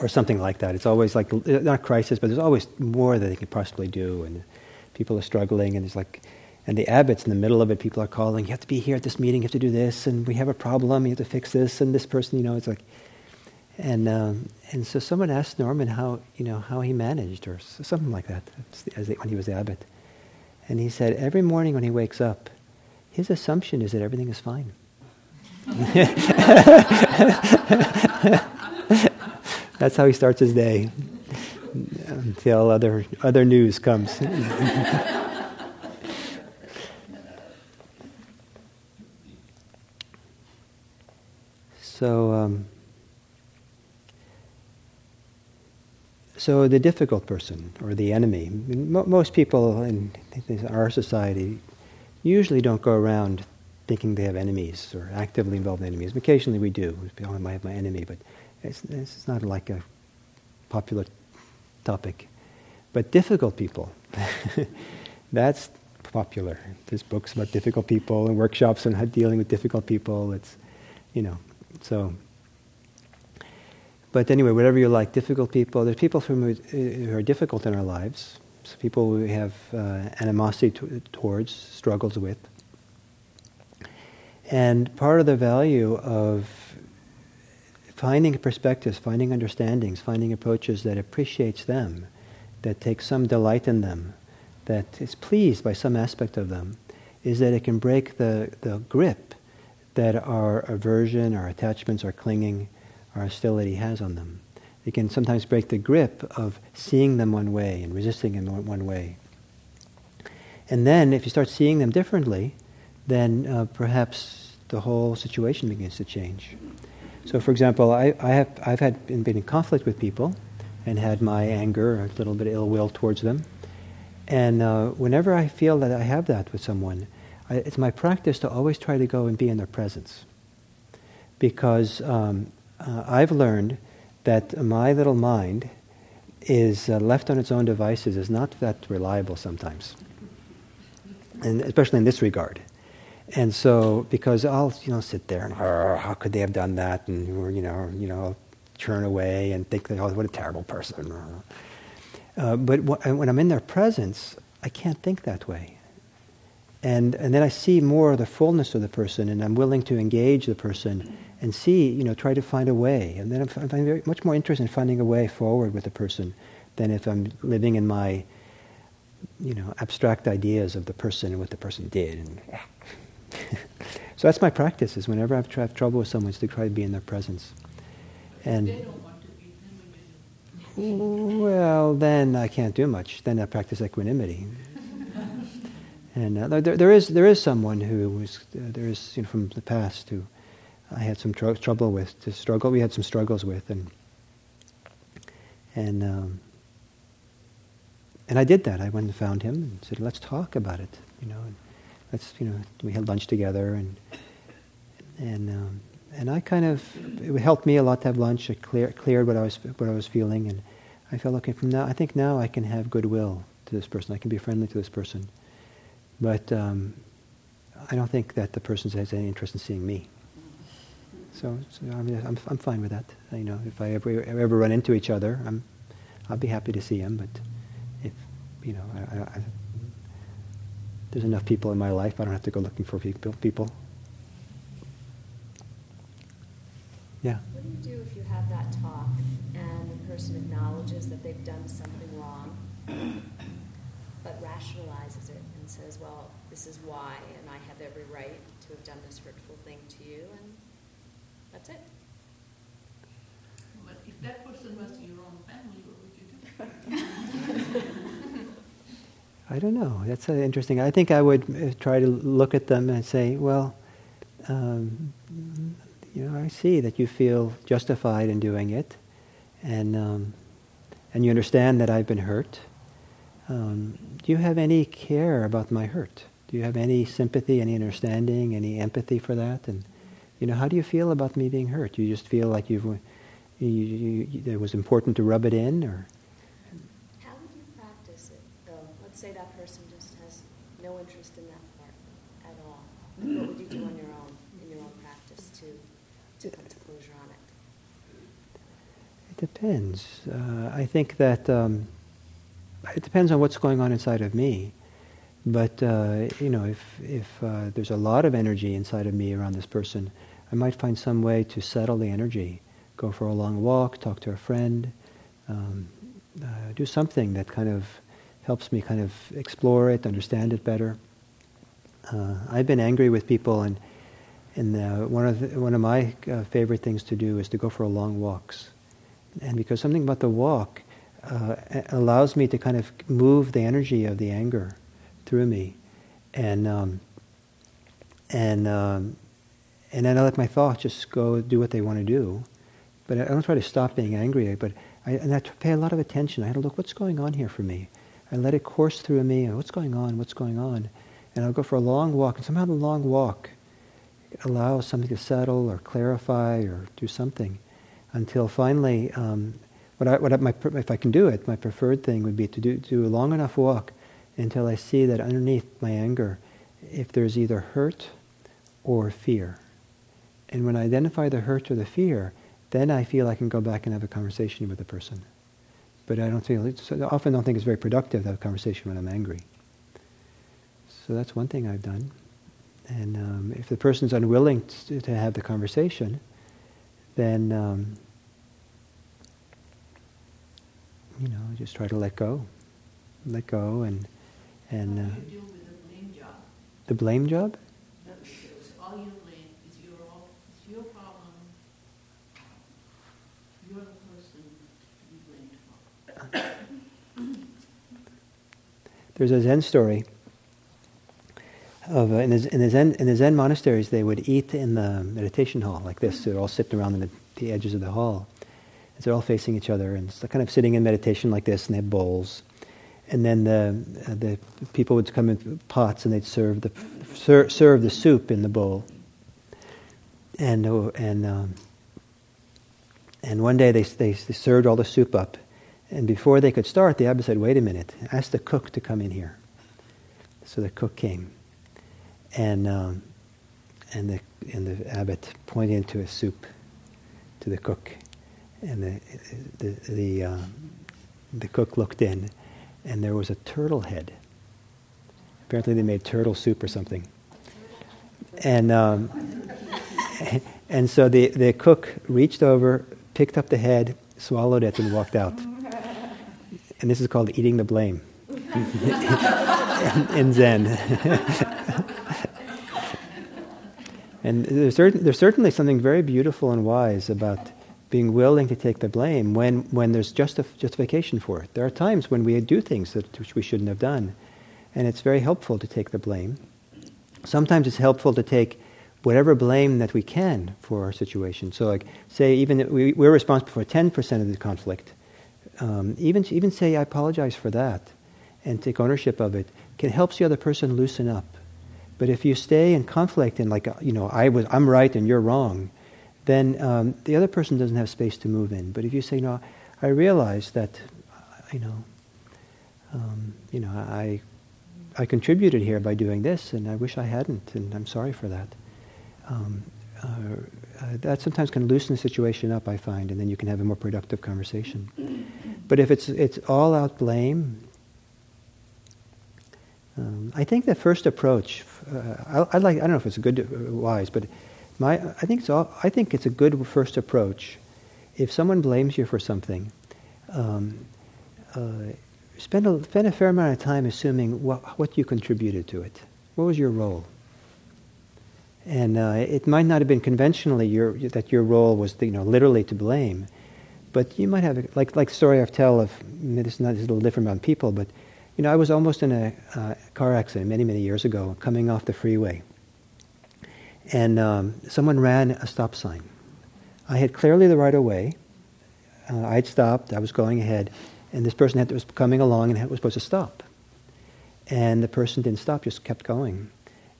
Or something like that. It's always like, not crisis, but there's always more that they could possibly do, and people are struggling, and it's like, and the abbot's in the middle of it. People are calling, you have to be here at this meeting, you have to do this, and we have a problem, you have to fix this, and this person, you know, it's like, and um, and so someone asked Norman how, you know, how he managed, or something like that, as the, when he was the abbot. And he said, every morning when he wakes up, his assumption is that everything is fine. That's how he starts his day, until other other news comes. So, um, so the difficult person or the enemy. I mean, mo- most people in our society usually don't go around thinking they have enemies or actively involved in enemies. Occasionally we do. Oh, I might have my enemy, but it's, it's not like a popular topic. But difficult people, that's popular. There's books about difficult people and workshops on how dealing with difficult people. It's, you know, so. But anyway, whatever you like, difficult people, there's people from who, who are difficult in our lives, so people we have uh, animosity t- towards, struggles with. And part of the value of finding perspectives, finding understandings, finding approaches that appreciates them, that takes some delight in them, that is pleased by some aspect of them, is that it can break the, the grip that our aversion, our attachments, our clinging, our hostility has on them. It can sometimes break the grip of seeing them one way and resisting them one way. And then if you start seeing them differently, then uh, perhaps the whole situation begins to change. So, for example, I, I have I've had been, been in conflict with people, and had my anger, or a little bit of ill will towards them, and uh, whenever I feel that I have that with someone, I, it's my practice to always try to go and be in their presence, because um, uh, I've learned that my little mind is uh, left on its own devices is not that reliable sometimes, and especially in this regard. And so, because I'll, you know, sit there and, oh, how could they have done that? And, you know, you know, turn away and think, oh, what a terrible person. Uh, but when I'm in their presence, I can't think that way. And and then I see more of the fullness of the person, and I'm willing to engage the person and see, you know, try to find a way. And then I'm, I'm very, much more interested in finding a way forward with the person than if I'm living in my, you know, abstract ideas of the person and what the person did. And, so that's my practice, is whenever I have trouble with someone, is to try to be in their presence. And they don't want to be equanimity. Well, then I can't do much. Then I practice equanimity. And uh, there, there is there is someone who was uh, there is, you know, from the past who I had some tr- trouble with, to struggle. We had some struggles with, and and um, and I did that. I went and found him and said, "Let's talk about it." You know, and let's you know, we had lunch together, and and um, and I kind of it helped me a lot to have lunch. It clear, cleared what I was what I was feeling, and I felt okay. From now, I think now I can have goodwill to this person. I can be friendly to this person, but um, I don't think that the person has any interest in seeing me. So, so I mean, I'm I'm fine with that. You know, if I ever ever run into each other, I'm I'll be happy to see him. But if you know, I, I, I, there's enough people in my life. I don't have to go looking for people. People. Yeah. What do you do if you have that talk and the person acknowledges that they've done something wrong, but rationalizes it and says, "Well, this is why, and I have every right to have done this hurtful thing to you," and that's it. But if that person was your own family, what would you do? I don't know. That's uh, interesting. I think I would try to look at them and say, well, um, you know, I see that you feel justified in doing it, and um, and you understand that I've been hurt. Um, do you have any care about my hurt? Do you have any sympathy, any understanding, any empathy for that? And you know, how do you feel about me being hurt? You just feel like you've, you, you, you, it was important to rub it in, or? How would you practice it, though? Let's say that person just has no interest in that part at all. What would you do on your own, in your own practice, to, to come to closure on it? It depends. Uh, I think that um, it depends on what's going on inside of me. But uh, you know, if if uh, there's a lot of energy inside of me around this person, I might find some way to settle the energy, go for a long walk, talk to a friend, um, uh, do something that kind of helps me kind of explore it, understand it better. Uh, I've been angry with people, and and uh, one of the, one of my uh, favorite things to do is to go for long walks, and because something about the walk uh, allows me to kind of move the energy of the anger through me, and um, and. Um, And then I let my thoughts just go do what they want to do. But I don't try to stop being angry. But I, and I pay a lot of attention. I had to look, what's going on here for me? I let it course through me. What's going on? What's going on? And I'll go for a long walk. And somehow the long walk allows something to settle or clarify or do something until finally, um, what I, what I, my, if I can do it, my preferred thing would be to do, do a long enough walk until I see that underneath my anger, if there's either hurt or fear. And when I identify the hurt or the fear, then I feel I can go back and have a conversation with the person. But I don't feel, so often don't think it's very productive to have a conversation when I'm angry. So that's one thing I've done. And um, if the person's unwilling to, to have the conversation, then, um, you know, just try to let go. Let go and... and uh, How do you deal with the blame job? The blame job? There's a Zen story of uh, in, the, in, the Zen, in the Zen monasteries they would eat in the meditation hall like this. They're all sitting around the, the edges of the hall. And they're all facing each other and kind of sitting in meditation like this, and they have bowls. And then the uh, the people would come in pots and they'd serve the ser, serve the soup in the bowl. And uh, and um, and one day they, they they served all the soup up. And before they could start, the abbot said, wait a minute, ask the cook to come in here. So the cook came. And um, and the and the abbot pointed to his soup, to the cook. And the the the, uh, the cook looked in, and there was a turtle head. Apparently they made turtle soup or something. And um, and so the, the cook reached over, picked up the head, swallowed it, and walked out. And this is called eating the blame in Zen. And there's, certain, there's certainly something very beautiful and wise about being willing to take the blame when, when there's justif- justification for it. There are times when we do things that which we shouldn't have done, and it's very helpful to take the blame. Sometimes it's helpful to take whatever blame that we can for our situation. So, like, say even if we, we're responsible for ten percent of the conflict. Um, even even say, I apologize for that and take ownership of it, can helps the other person loosen up. But if you stay in conflict and, like, you know, I was, I'm right and you're wrong, then um, the other person doesn't have space to move in. But if you say, no, I realize that, you know, um, you know, I I contributed here by doing this, and I wish I hadn't, and I'm sorry for that. Um, uh, uh, that sometimes can loosen the situation up, I find, and then you can have a more productive conversation. But if it's it's all out blame, um, I think the first approach, uh, I, I like I don't know if it's good or wise, but my I think it's all, I think it's a good first approach. If someone blames you for something, um, uh, spend a, spend a fair amount of time assuming what, what you contributed to it. What was your role? And uh, it might not have been conventionally your, that your role was, you know, literally to blame, but you might have a, like like the story I've tell of this is not this is a little different about people, but you know I was almost in a uh, car accident many many years ago, coming off the freeway, and um, someone ran a stop sign. I had clearly the right of way. Uh, I'd stopped. I was going ahead, and this person had to, was coming along and was supposed to stop, and the person didn't stop, just kept going.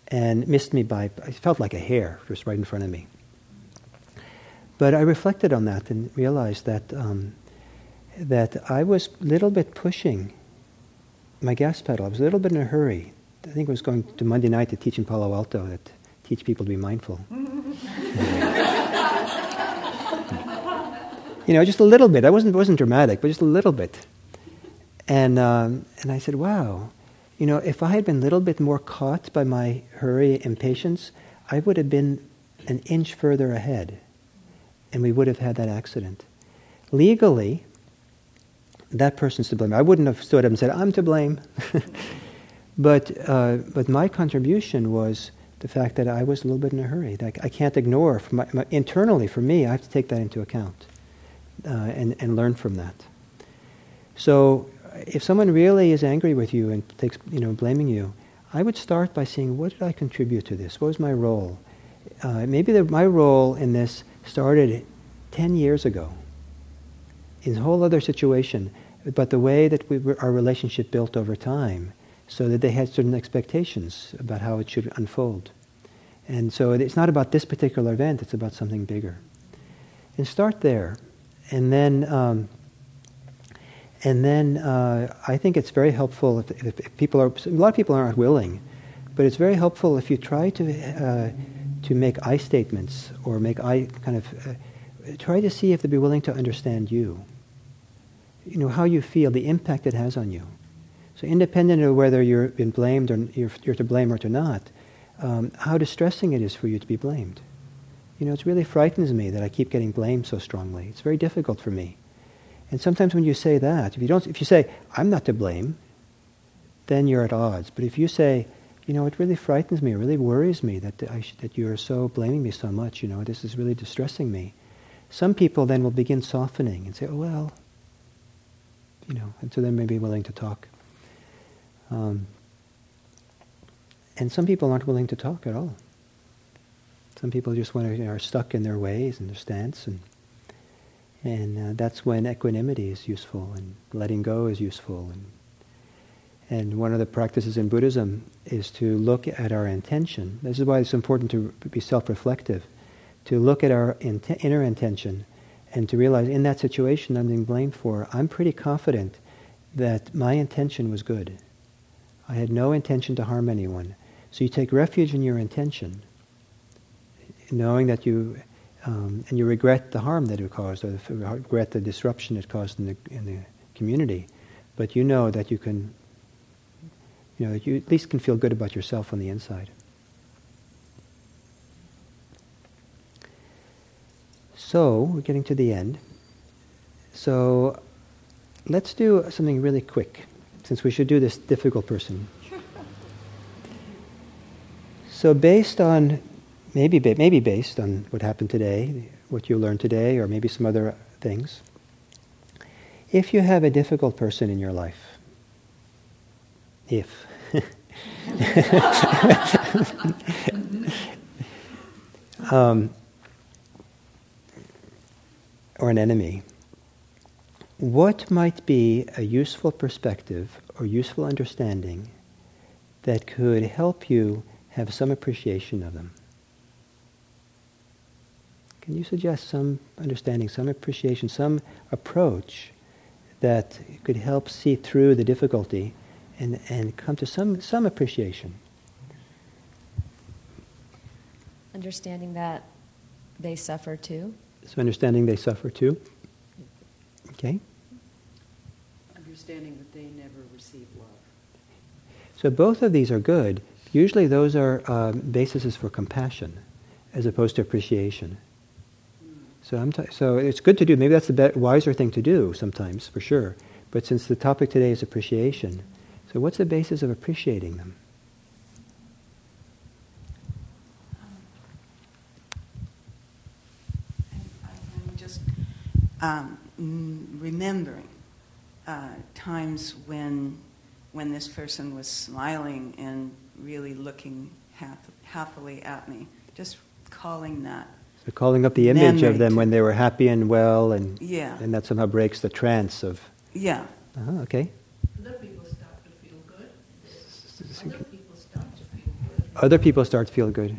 And missed me by, it felt like a hair, just right in front of me. But I reflected on that and realized that um, that I was a little bit pushing my gas pedal. I was a little bit in a hurry. I think I was going to Monday night to teach in Palo Alto, that teach people to be mindful. You know, just a little bit. I wasn't wasn't dramatic, but just a little bit. And um, and I said, wow. You know, if I had been a little bit more caught by my hurry, impatience, I would have been an inch further ahead, and we would have had that accident. Legally, that person's to blame. I wouldn't have stood up and said, I'm to blame. but uh, but my contribution was the fact that I was a little bit in a hurry. Like, I can't ignore, from my, my, internally for me, I have to take that into account uh, and, and learn from that. So, if someone really is angry with you and takes, you know, blaming you, I would start by seeing, what did I contribute to this? What was my role? Uh, maybe the, my role in this started ten years ago in a whole other situation, but the way that we were, our relationship built over time, so that they had certain expectations about how it should unfold. And so it's not about this particular event, it's about something bigger. And start there. And then... Um, And then uh, I think it's very helpful if, if, if people are, a lot of people aren't willing, but it's very helpful if you try to uh, to make I statements or make I kind of, uh, try to see if they'd be willing to understand you. You know, how you feel, the impact it has on you. So independent of whether you're been blamed or you're, you're to blame or to not, um, how distressing it is for you to be blamed. You know, it really frightens me that I keep getting blamed so strongly. It's very difficult for me. And sometimes when you say that, if you don't, if you say, I'm not to blame, then you're at odds. But if you say, you know, it really frightens me, it really worries me that I sh- that you're so blaming me so much, you know, this is really distressing me. Some people then will begin softening and say, oh, well, you know, and so they may be willing to talk. Um, and some people aren't willing to talk at all. Some people just want to, you know, are stuck in their ways and their stance, and And uh, that's when equanimity is useful, and letting go is useful. And, and one of the practices in Buddhism is to look at our intention. This is why it's important to be self-reflective, to look at our in- inner intention and to realize, in that situation I'm being blamed for, I'm pretty confident that my intention was good. I had no intention to harm anyone. So you take refuge in your intention, knowing that you... Um, and you regret the harm that it caused, or the, regret the disruption it caused in the in the community, but you know that you can, you know, that you at least can feel good about yourself on the inside. So we're getting to the end. So let's do something really quick, since we should do this difficult person. So based on. Maybe maybe based on what happened today, what you learned today, or maybe some other things. If you have a difficult person in your life, if, um, or an enemy, what might be a useful perspective or useful understanding that could help you have some appreciation of them? Can you suggest some understanding, some appreciation, some approach that could help see through the difficulty and, and come to some, some appreciation? Understanding that they suffer too. So understanding they suffer too. Okay. Understanding that they never receive love. So both of these are good. Usually those are um, bases for compassion as opposed to appreciation. Mm. So I'm t- so it's good to do. Maybe that's the better, wiser thing to do sometimes, for sure. But since the topic today is appreciation, so what's the basis of appreciating them? Um, remembering uh, times when when this person was smiling and really looking hap- happily at me, just calling that. So calling up the image memory of them when they were happy and well, and yeah. and that somehow breaks the trance of. Yeah. Uh-huh, okay. Other people start to feel good. Other people start to feel good. Other people start to feel good.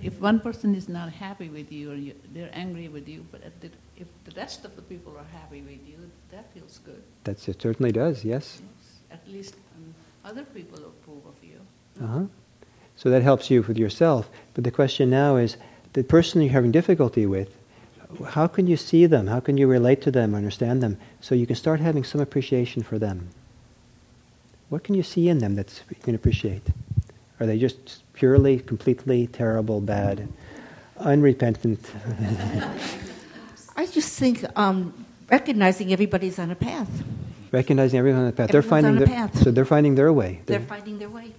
If one person is not happy with you, or you, they're angry with you, but if the, if the rest of the people are happy with you, that feels good. That's, it certainly does, yes. yes. At least um, other people approve of you. Uh-huh. So that helps you with yourself. But the question now is, the person you're having difficulty with, how can you see them? How can you relate to them, understand them? So you can start having some appreciation for them. What can you see in them that you can appreciate? Are they just purely, completely terrible, bad, unrepentant? I just think um, recognizing everybody's on a path. Recognizing everyone on a path. Everyone's they're finding on their, a path. So they're finding their way. They're, they're finding their way,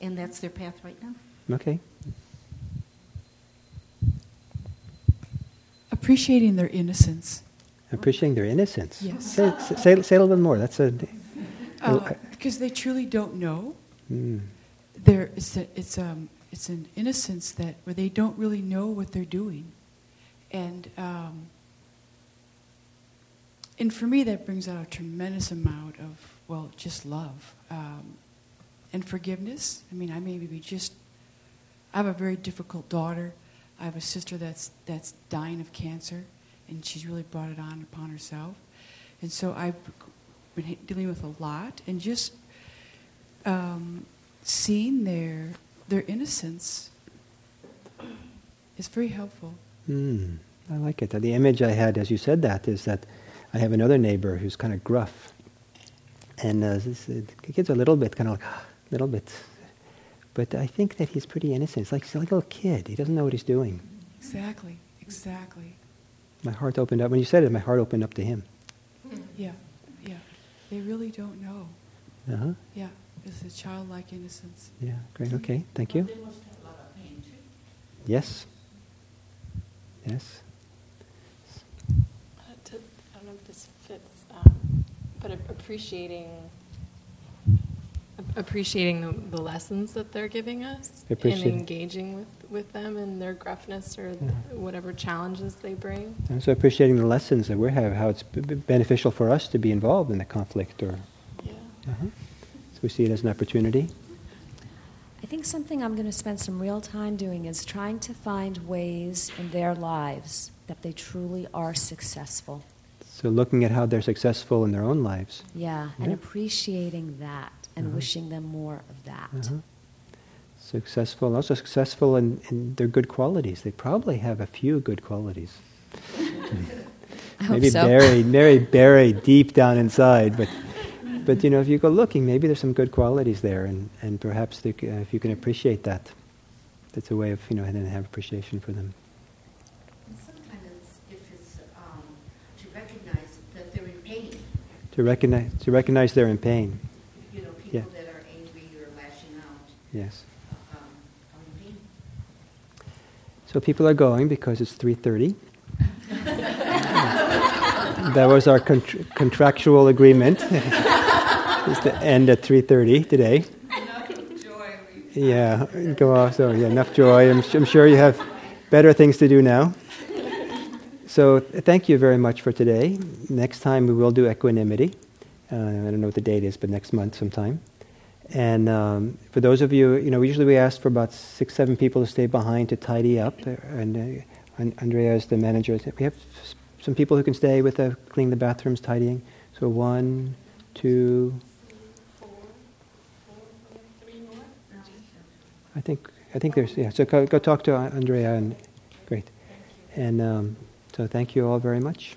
and that's their path right now. Okay. Appreciating their innocence. Appreciating their innocence. Yes. Say, say, say a little bit more. That's a. Uh, because they truly don't know. Mm. There, it's a, it's um it's an innocence that where they don't really know what they're doing, and um, and for me that brings out a tremendous amount of well just love um, and forgiveness. I mean, I maybe be just I have a very difficult daughter. I have a sister that's that's dying of cancer, and she's really brought it on upon herself, and so I've been dealing with a lot, and just. Um, Seeing their their innocence is very helpful. Mm, I like it. The image I had as you said that is that I have another neighbor who's kind of gruff, and uh, this, uh, the kid's a little bit kind of like a little bit, but I think that he's pretty innocent. It's like he's like a little kid. He doesn't know what he's doing. Exactly. Exactly. My heart opened up when you said it. My heart opened up to him. Yeah. Yeah. They really don't know. Uh huh. Yeah. It's a childlike innocence. Yeah, great. Okay, thank you. But they must have a lot of pain too. Yes. Yes. Uh, to, I don't know if this fits, um, but appreciating appreciating the, the lessons that they're giving us Appreciate. and engaging with, with them and their gruffness or yeah. the, whatever challenges they bring. And so appreciating the lessons that we have, how it's b- beneficial for us to be involved in the conflict. Or yeah. Uh-huh. We see it as an opportunity. I think something I'm going to spend some real time doing is trying to find ways in their lives that they truly are successful. So looking at how they're successful in their own lives. Yeah, yeah. And appreciating that and uh-huh. wishing them more of that. Uh-huh. Successful, also successful in, in their good qualities. They probably have a few good qualities. I Maybe hope so. buried, buried, buried deep down inside, but... But, you know, if you go looking, maybe there's some good qualities there, and, and perhaps the, uh, if you can appreciate that, that's a way of, you know, and have appreciation for them. And sometimes if it's um, to recognize that they're in pain. To recognize to recognize they're in pain. You know, people yeah. that are angry or lashing out. Yes. Um, are in pain. So people are going because it's three thirty. That was our contra- contractual agreement. Is to end at three thirty today. Enough joy. Yeah, go off. So yeah, enough joy. I'm, I'm sure you have better things to do now. So thank you very much for today. Next time we will do equanimity. Uh, I don't know what the date is, but next month sometime. And um, for those of you, you know, usually we ask for about six, seven people to stay behind to tidy up. And, uh, and Andrea is the manager. We have some people who can stay with uh, cleaning the bathrooms, tidying. So one, two. I think I think there's yeah. So go, go talk to Andrea and great, and um, so thank you all very much.